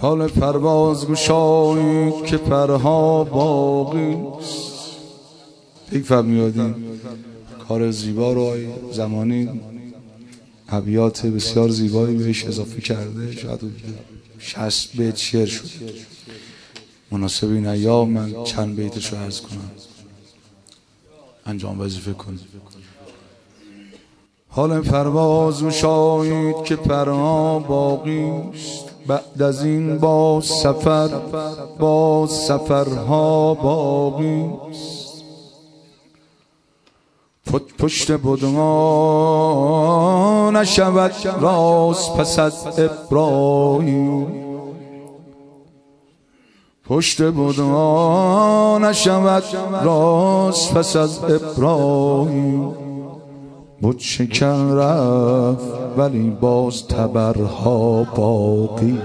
حال پرواز گشایی که پرها باقی است. فکر فرمیادین کار زیبا رو زمانی ابیات بسیار زیبایی بهش اضافه کرده، شاید 60 بیت شعر شد. مناسب این ایام من چند بیتش رو عرض کنم، انجام وظیفه کنم. حال پرواز گشایید که پرها باقی است، بعد از این با سفرها باقی است. پشت بدما نشود راست پس از ابراهیم، پشت بدما نشود راست پس از ابراهیم. بود شکن رفت ولی باز تبرها باقی.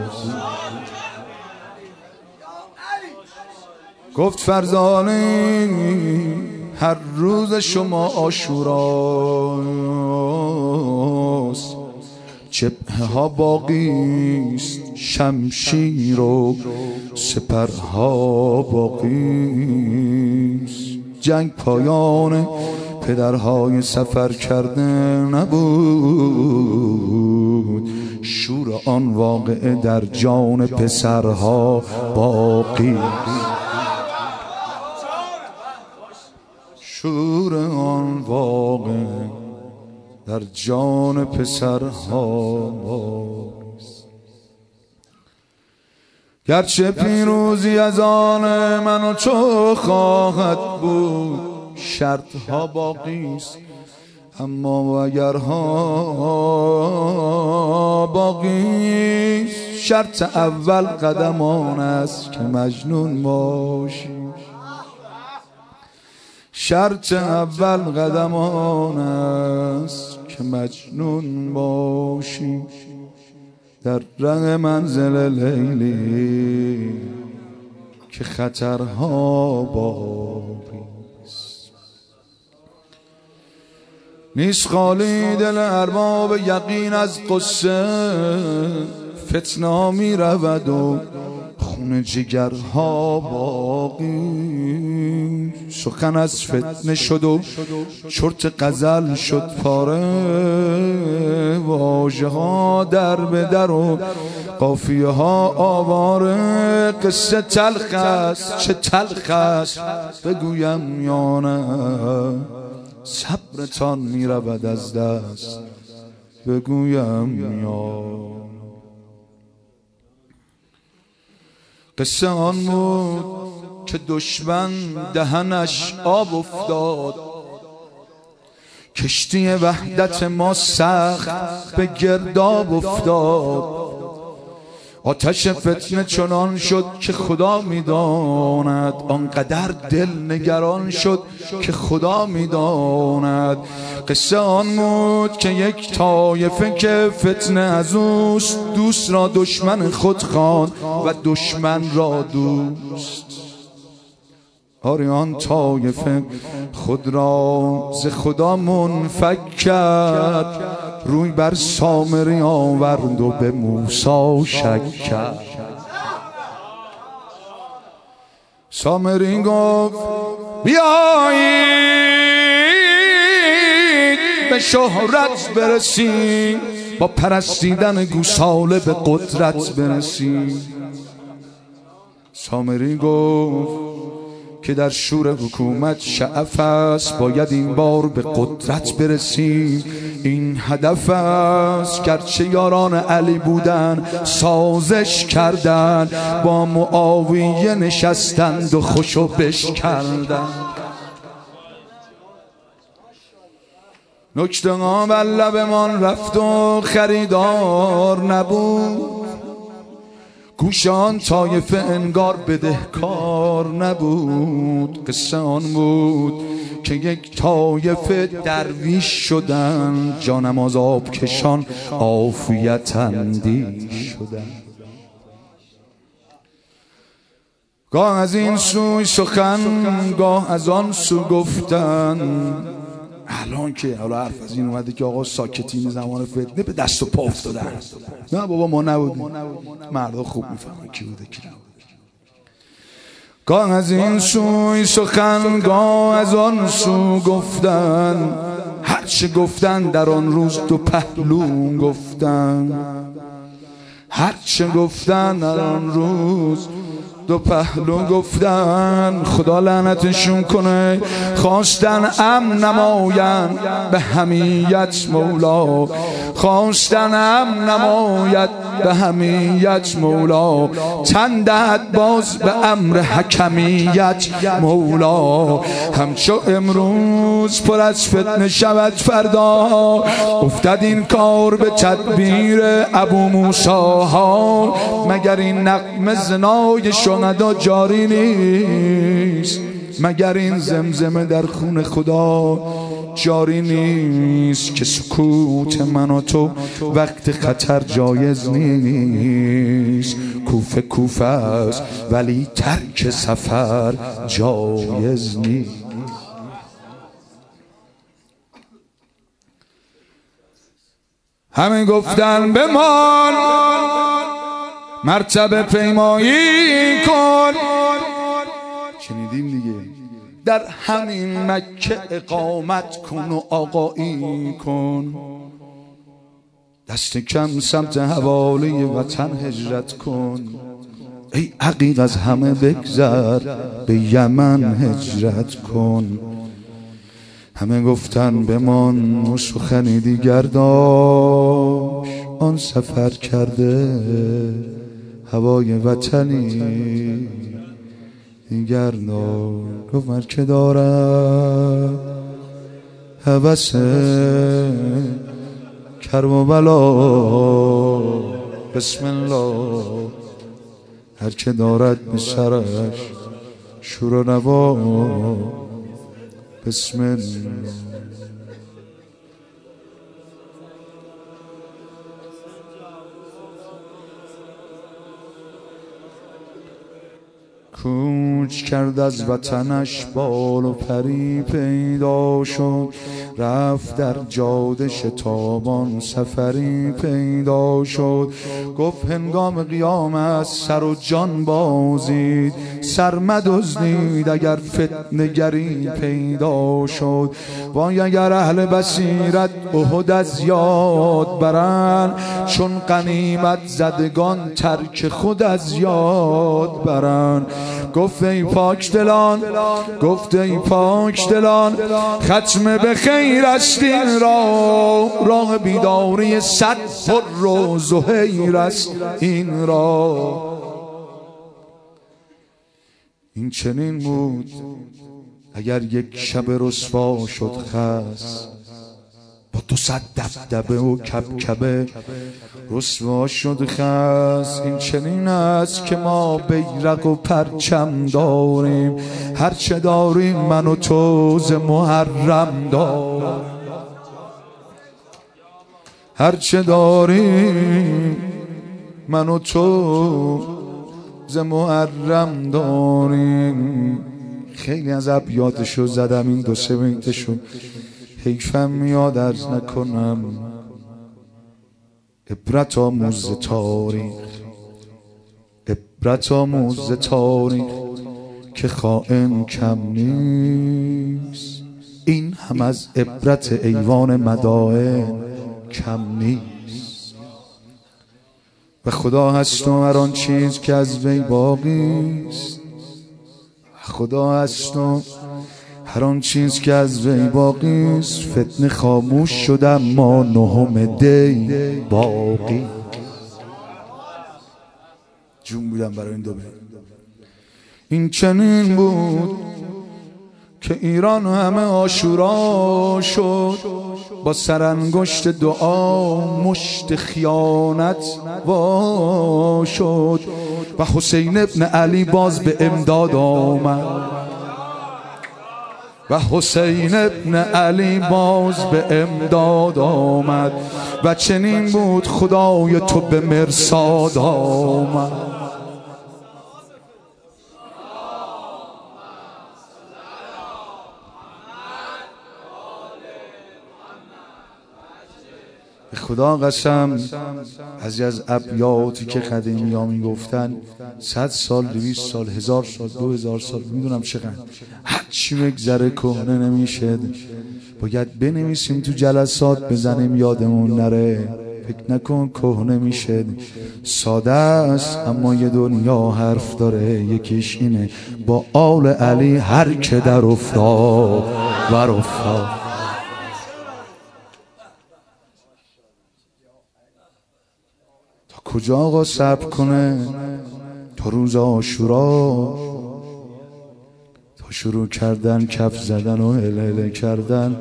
گفت فرزانه هر روز شما عاشوراست، چپه ها باقی است، شمشیر و سپرها باقی است. جنگ پایانه پدرهای سفر کرده نبود، شور آن واقعه در جان پسرها باقی، شور آن واقعه در جان پسرها باقی. گرچه پیروزی از آن من و تو خواهد بود، شرطها باقی است، اما وگرها باقی است. شرط اول قدم آن است که مجنون باشی، شرط اول قدم آن است که مجنون باشی. در راه منزل لیلی که خطرها باقی نیست، خالی دل ارباب یقین از قصه. فتنه می رود و خون جگرها باقی. سخن از فتنه شد و چرت غزل شد پاره، واژه ها در به در و قافیه ها آواره. قصه تلخ است، چه تلخ است بگویم یا نه، صبرتان می رود از دست بگویم یا. قصه آن بود که دشمن دهنش آب افتاد، کشتی وحدت ما سخت به گرداب افتاد. آتش فتنه چنان شد که خدا میداند، آنقدر دل نگران شد که خدا میداند. قصه آن بود که یک طایفه که فتنه از اوست، دوست را دشمن خود خواند و دشمن را دوست. آری آن طایفه خود را ز خدا منفک کرد، روی بر سامری آورد و به موسی شک کرد. سامری گفت بیایید به شهرت برسیم، با پرستیدن گوساله به قدرت برسیم. سامری گفت که در شور حکومت شعف است، باید این بار به قدرت برسیم، این هدف است. گرچه یاران علی بودن سازش کردن، با معاویه نشستند و خوشو بش کردن. نکته ها بر لبمان رفت و خریدار نبود، گوش آن طایفه انگار بدهکار نبود. قصه آن بود که یک طایفه درویش شدن، جانم از آب کشان عافیت اندیش شدن. گاه از این سوی سخن گاه از آن سو گفتن، الان که حالا حرف از این اومده که آقا ساکتین زمان فتنه به دست و پا افتادن، نه بابا ما نبودیم، مردا خوب میفهمن کی بوده کی نبوده. گاه از این سوی سخن گاه از آن سو گفتن، هرچه گفتن در آن روز دو پهلو گفتن، هرچه گفتن در آن روز دو پهلو گفتن. خدا لعنتشون کنه، خواستن امن نماین به حمیت مولا، خواستن امن نماید به حمیت مولا، تن دهد باز به امر حکمیت مولا. همچو امروز پر از فتنه شود فردا، افتد این کار به تدبیر ابو موسی ها. مگر این نغمه زنای شهدا جاری نیست، مگر این زمزمه در خون خدا جاری نیست، که سکوت من و تو وقت خطر جایز نیست. کوفه کوفه است ولی ترک سفر جایز نیست. همه گفتن بمان مرتبه پیمایی کن، شنیدیم دیگه، در همین مکه اقامت کن و آقایی کن، دست کم سمت حواله وطن هجرت کن، ای عقیق از همه بگذر به یمن هجرت کن. همه گفتن بمان و سخنی دیگر داشت، آن سفر کرده هوای وطنی دیگر داشت. گفت من که دارم هوس کرم و بلا، بسم الله، هر که دارد به سرش شور و نوا، بسم الله. کوچ کرد از وطنش بال و پری پیدا شد، رفت در جاده شتابان سفری پیدا شد. گفت هنگام قیامت سر و جان بازید، سر مدزدید اگر فتنه گری پیدا شد. وای اگر اهل بصیرت احد از یاد برن، چون غنیمت زدگان ترک خود از یاد برن. گفت ای پاک دلان، گفت ای پاک دلان، ختم به خیر است این راه بیداری صد پر و زهیر است این راه. این چنین بود اگر یک شب رسوا شد خس، با 200 دبدبه و کبکبه رسوا شد خس. این چنین است که ما بیرق و پرچم داریم، هرچه داریم من و تو ز محرم داریم، هرچه داریم من و تو ز محرم داریم. خیلی از ابیاتشو زدم، این دو سه بیتشو حیفم میاد عرض نکنم، عبرت آموز تاریخ، عبرت آموز تاریخ که خائن کم نیست، این هم از عبرت ایوان مدائن کم نیست. و خدا هست و هر آن چیز که از وی باقی است، خدا هست و هر آن چیز که از وی باقی است. فتنه خاموش شد اما نهم دی باقی. جون بودم برای این دو بیت. این چنین بود که ایران همه عاشورا شد، با سرانگشت دعا مشت خیانت وا شد، و حسین ابن علی باز به امداد آمد، و حسین ابن علی باز به امداد آمد. و چنین بود خدای تو به مرصاد آمد. خدا قسم از ابیاتی که قدیمی ها میگفتن 100 سال 200 سال 1000 سال 2000 سال میدونم چقدر هرچی مگذره کهنه نمیشه. باید بنویسیم تو جلسات بزنیم یادمون نره. فکر نکن کهنه میشه. ساده است اما یه دنیا حرف داره. یکیش اینه با آل علی هر که در افتاد و افتاد. کجا آقا صبر کنه تا روز عاشورا، تا شروع کردن کف زدن و هله هله کردن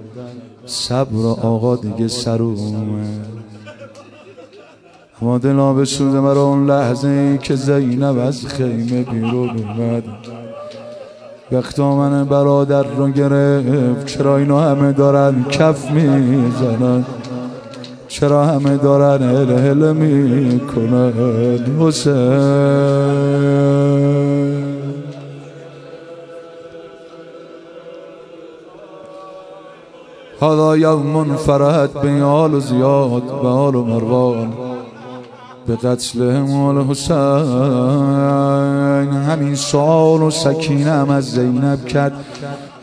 صبر آقا دیگه سر اومه. اما دلا بسوده مرا اون لحظه که زینب از خیمه بیرون اومد، وقتا من برادر رو گرفت. چرا اینا همه دارن کف میزنن؟ چرا همه دارن هله هله می کنن؟ حسین هذا یوم فرحت بین آل و زیاد و آل و مروان به قتلهم آل حسین. همین سال و سکینه هم از زینب کرد.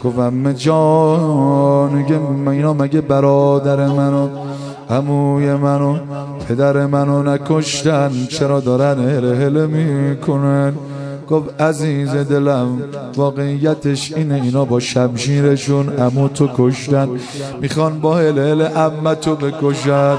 گفتم جان اینا مگه برادر منو عموی منو پدر منو نکشتن؟ چرا دارن هله هله میکنن؟ گفت عزیز دلم واقعیتش اینه اینا با شمشیرشون عمو تو کشتن، میخوان با هله هله عمه تو بکشن.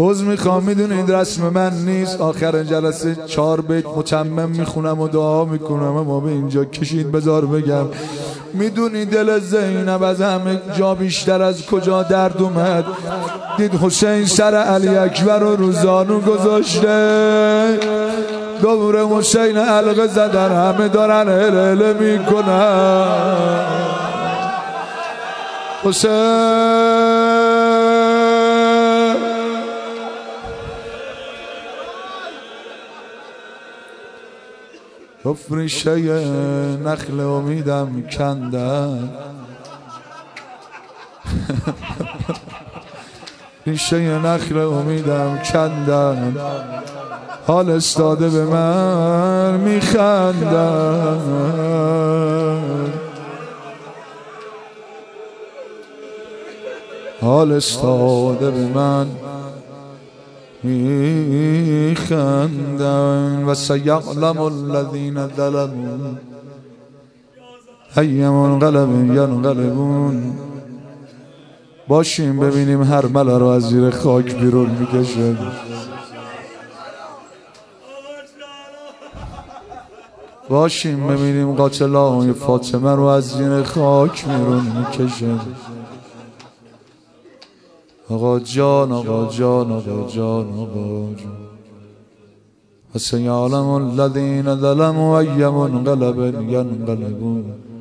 عوض میخوام، میدونید رسم من نیست. آخر جلسه 4 بیت متمم میخونم و دعا میکنم. اما به اینجا کشید بذار بگم. میدونی دل زینب از همه جا بیشتر از کجا درد اومد؟ دید حسین سر علی اکبر و روزانو گذاشته، دور حسین حلقه زدن، همه دارن هله هله میکنن. حسین افریشه نخل امیدم کندن، ریشه نخل امیدم کندن، حال استاده به من میخندن. حال استاده به من میخندن. و سیعلم الذین ظلموا ای منقلب ینقلبون. باشیم ببینیم هر مله رو از زیر خاک بیرون میکشن. باشیم ببینیم قاتلای فاطمه رو از زیر خاک بیرون میکشن. آقا جان آقا جان آقا جان آقا جان حسین عالم الذین ظلموا ای منقلب ینقلبون.